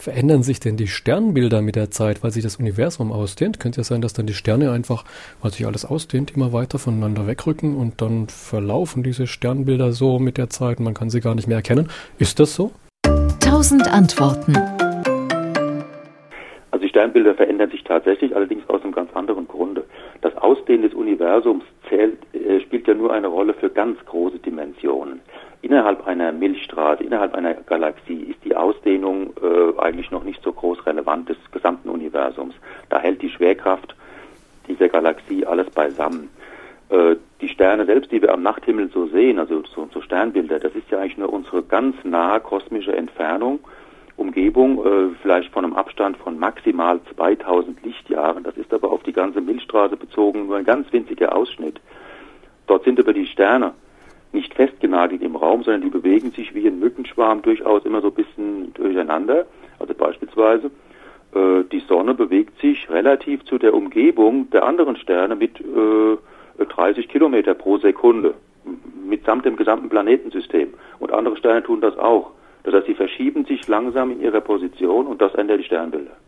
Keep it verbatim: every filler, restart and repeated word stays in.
verändern sich denn die Sternbilder mit der Zeit, weil sich das Universum ausdehnt? Könnte ja sein, dass dann die Sterne einfach, weil sich alles ausdehnt, immer weiter voneinander wegrücken und dann verlaufen diese Sternbilder so mit der Zeit und man kann sie gar nicht mehr erkennen. Ist das so? Tausend Antworten. Also die Sternbilder verändern sich tatsächlich, allerdings aus einem ganz anderen Grunde. Das Ausdehnen des Universums zählt, äh, spielt ja nur eine Rolle für ganz große Dimensionen. Innerhalb einer Milchstraße, innerhalb einer Galaxie ist die Ausdehnung äh, eigentlich noch nicht so groß relevant des gesamten Universums. Da hält die Schwerkraft dieser Galaxie alles beisammen. Äh, die Sterne selbst, die wir am Nachthimmel so sehen, also so, so Sternbilder, das ist ja eigentlich nur unsere ganz nahe kosmische Entfernung, Umgebung, äh, vielleicht von einem Abstand von maximal zweitausend Lichtjahren. Das ist aber auf die ganze Milchstraße bezogen nur ein ganz winziger Ausschnitt. Dort sind aber die Sterne nicht festgenagelt im Raum, sondern die bewegen sich wie ein Mückenschwarm durchaus immer so ein bisschen durcheinander. Also beispielsweise äh, die Sonne bewegt sich relativ zu der Umgebung der anderen Sterne mit äh, dreißig Kilometer pro Sekunde, mitsamt dem gesamten Planetensystem. Und andere Sterne tun das auch. Das heißt, sie verschieben sich langsam in ihrer Position und das ändert die Sternbilder.